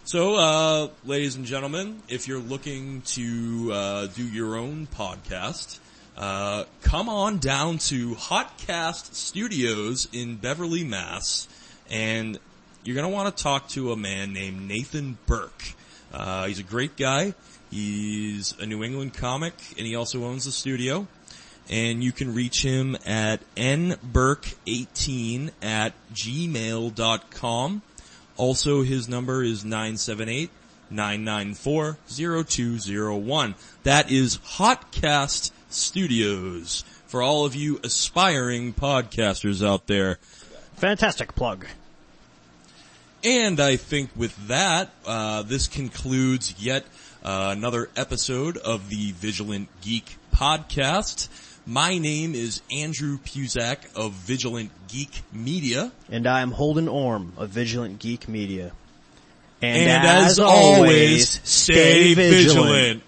So, ladies and gentlemen, if you're looking to do your own podcast, come on down to Hotcast Studios in Beverly, Mass, and you're going to want to talk to a man named Nathan Burke. He's a great guy. He's a New England comic, and he also owns the studio. And you can reach him at nburke18 at gmail.com. Also, his number is 978-994-0201. That is Hotcast Studios for all of you aspiring podcasters out there. Fantastic plug. And I think with that, this concludes yet another episode of the Vigilant Geek Podcast. My name is Andrew Puzak of Vigilant Geek Media. And I am Holden Orme of Vigilant Geek Media. And as always, stay vigilant.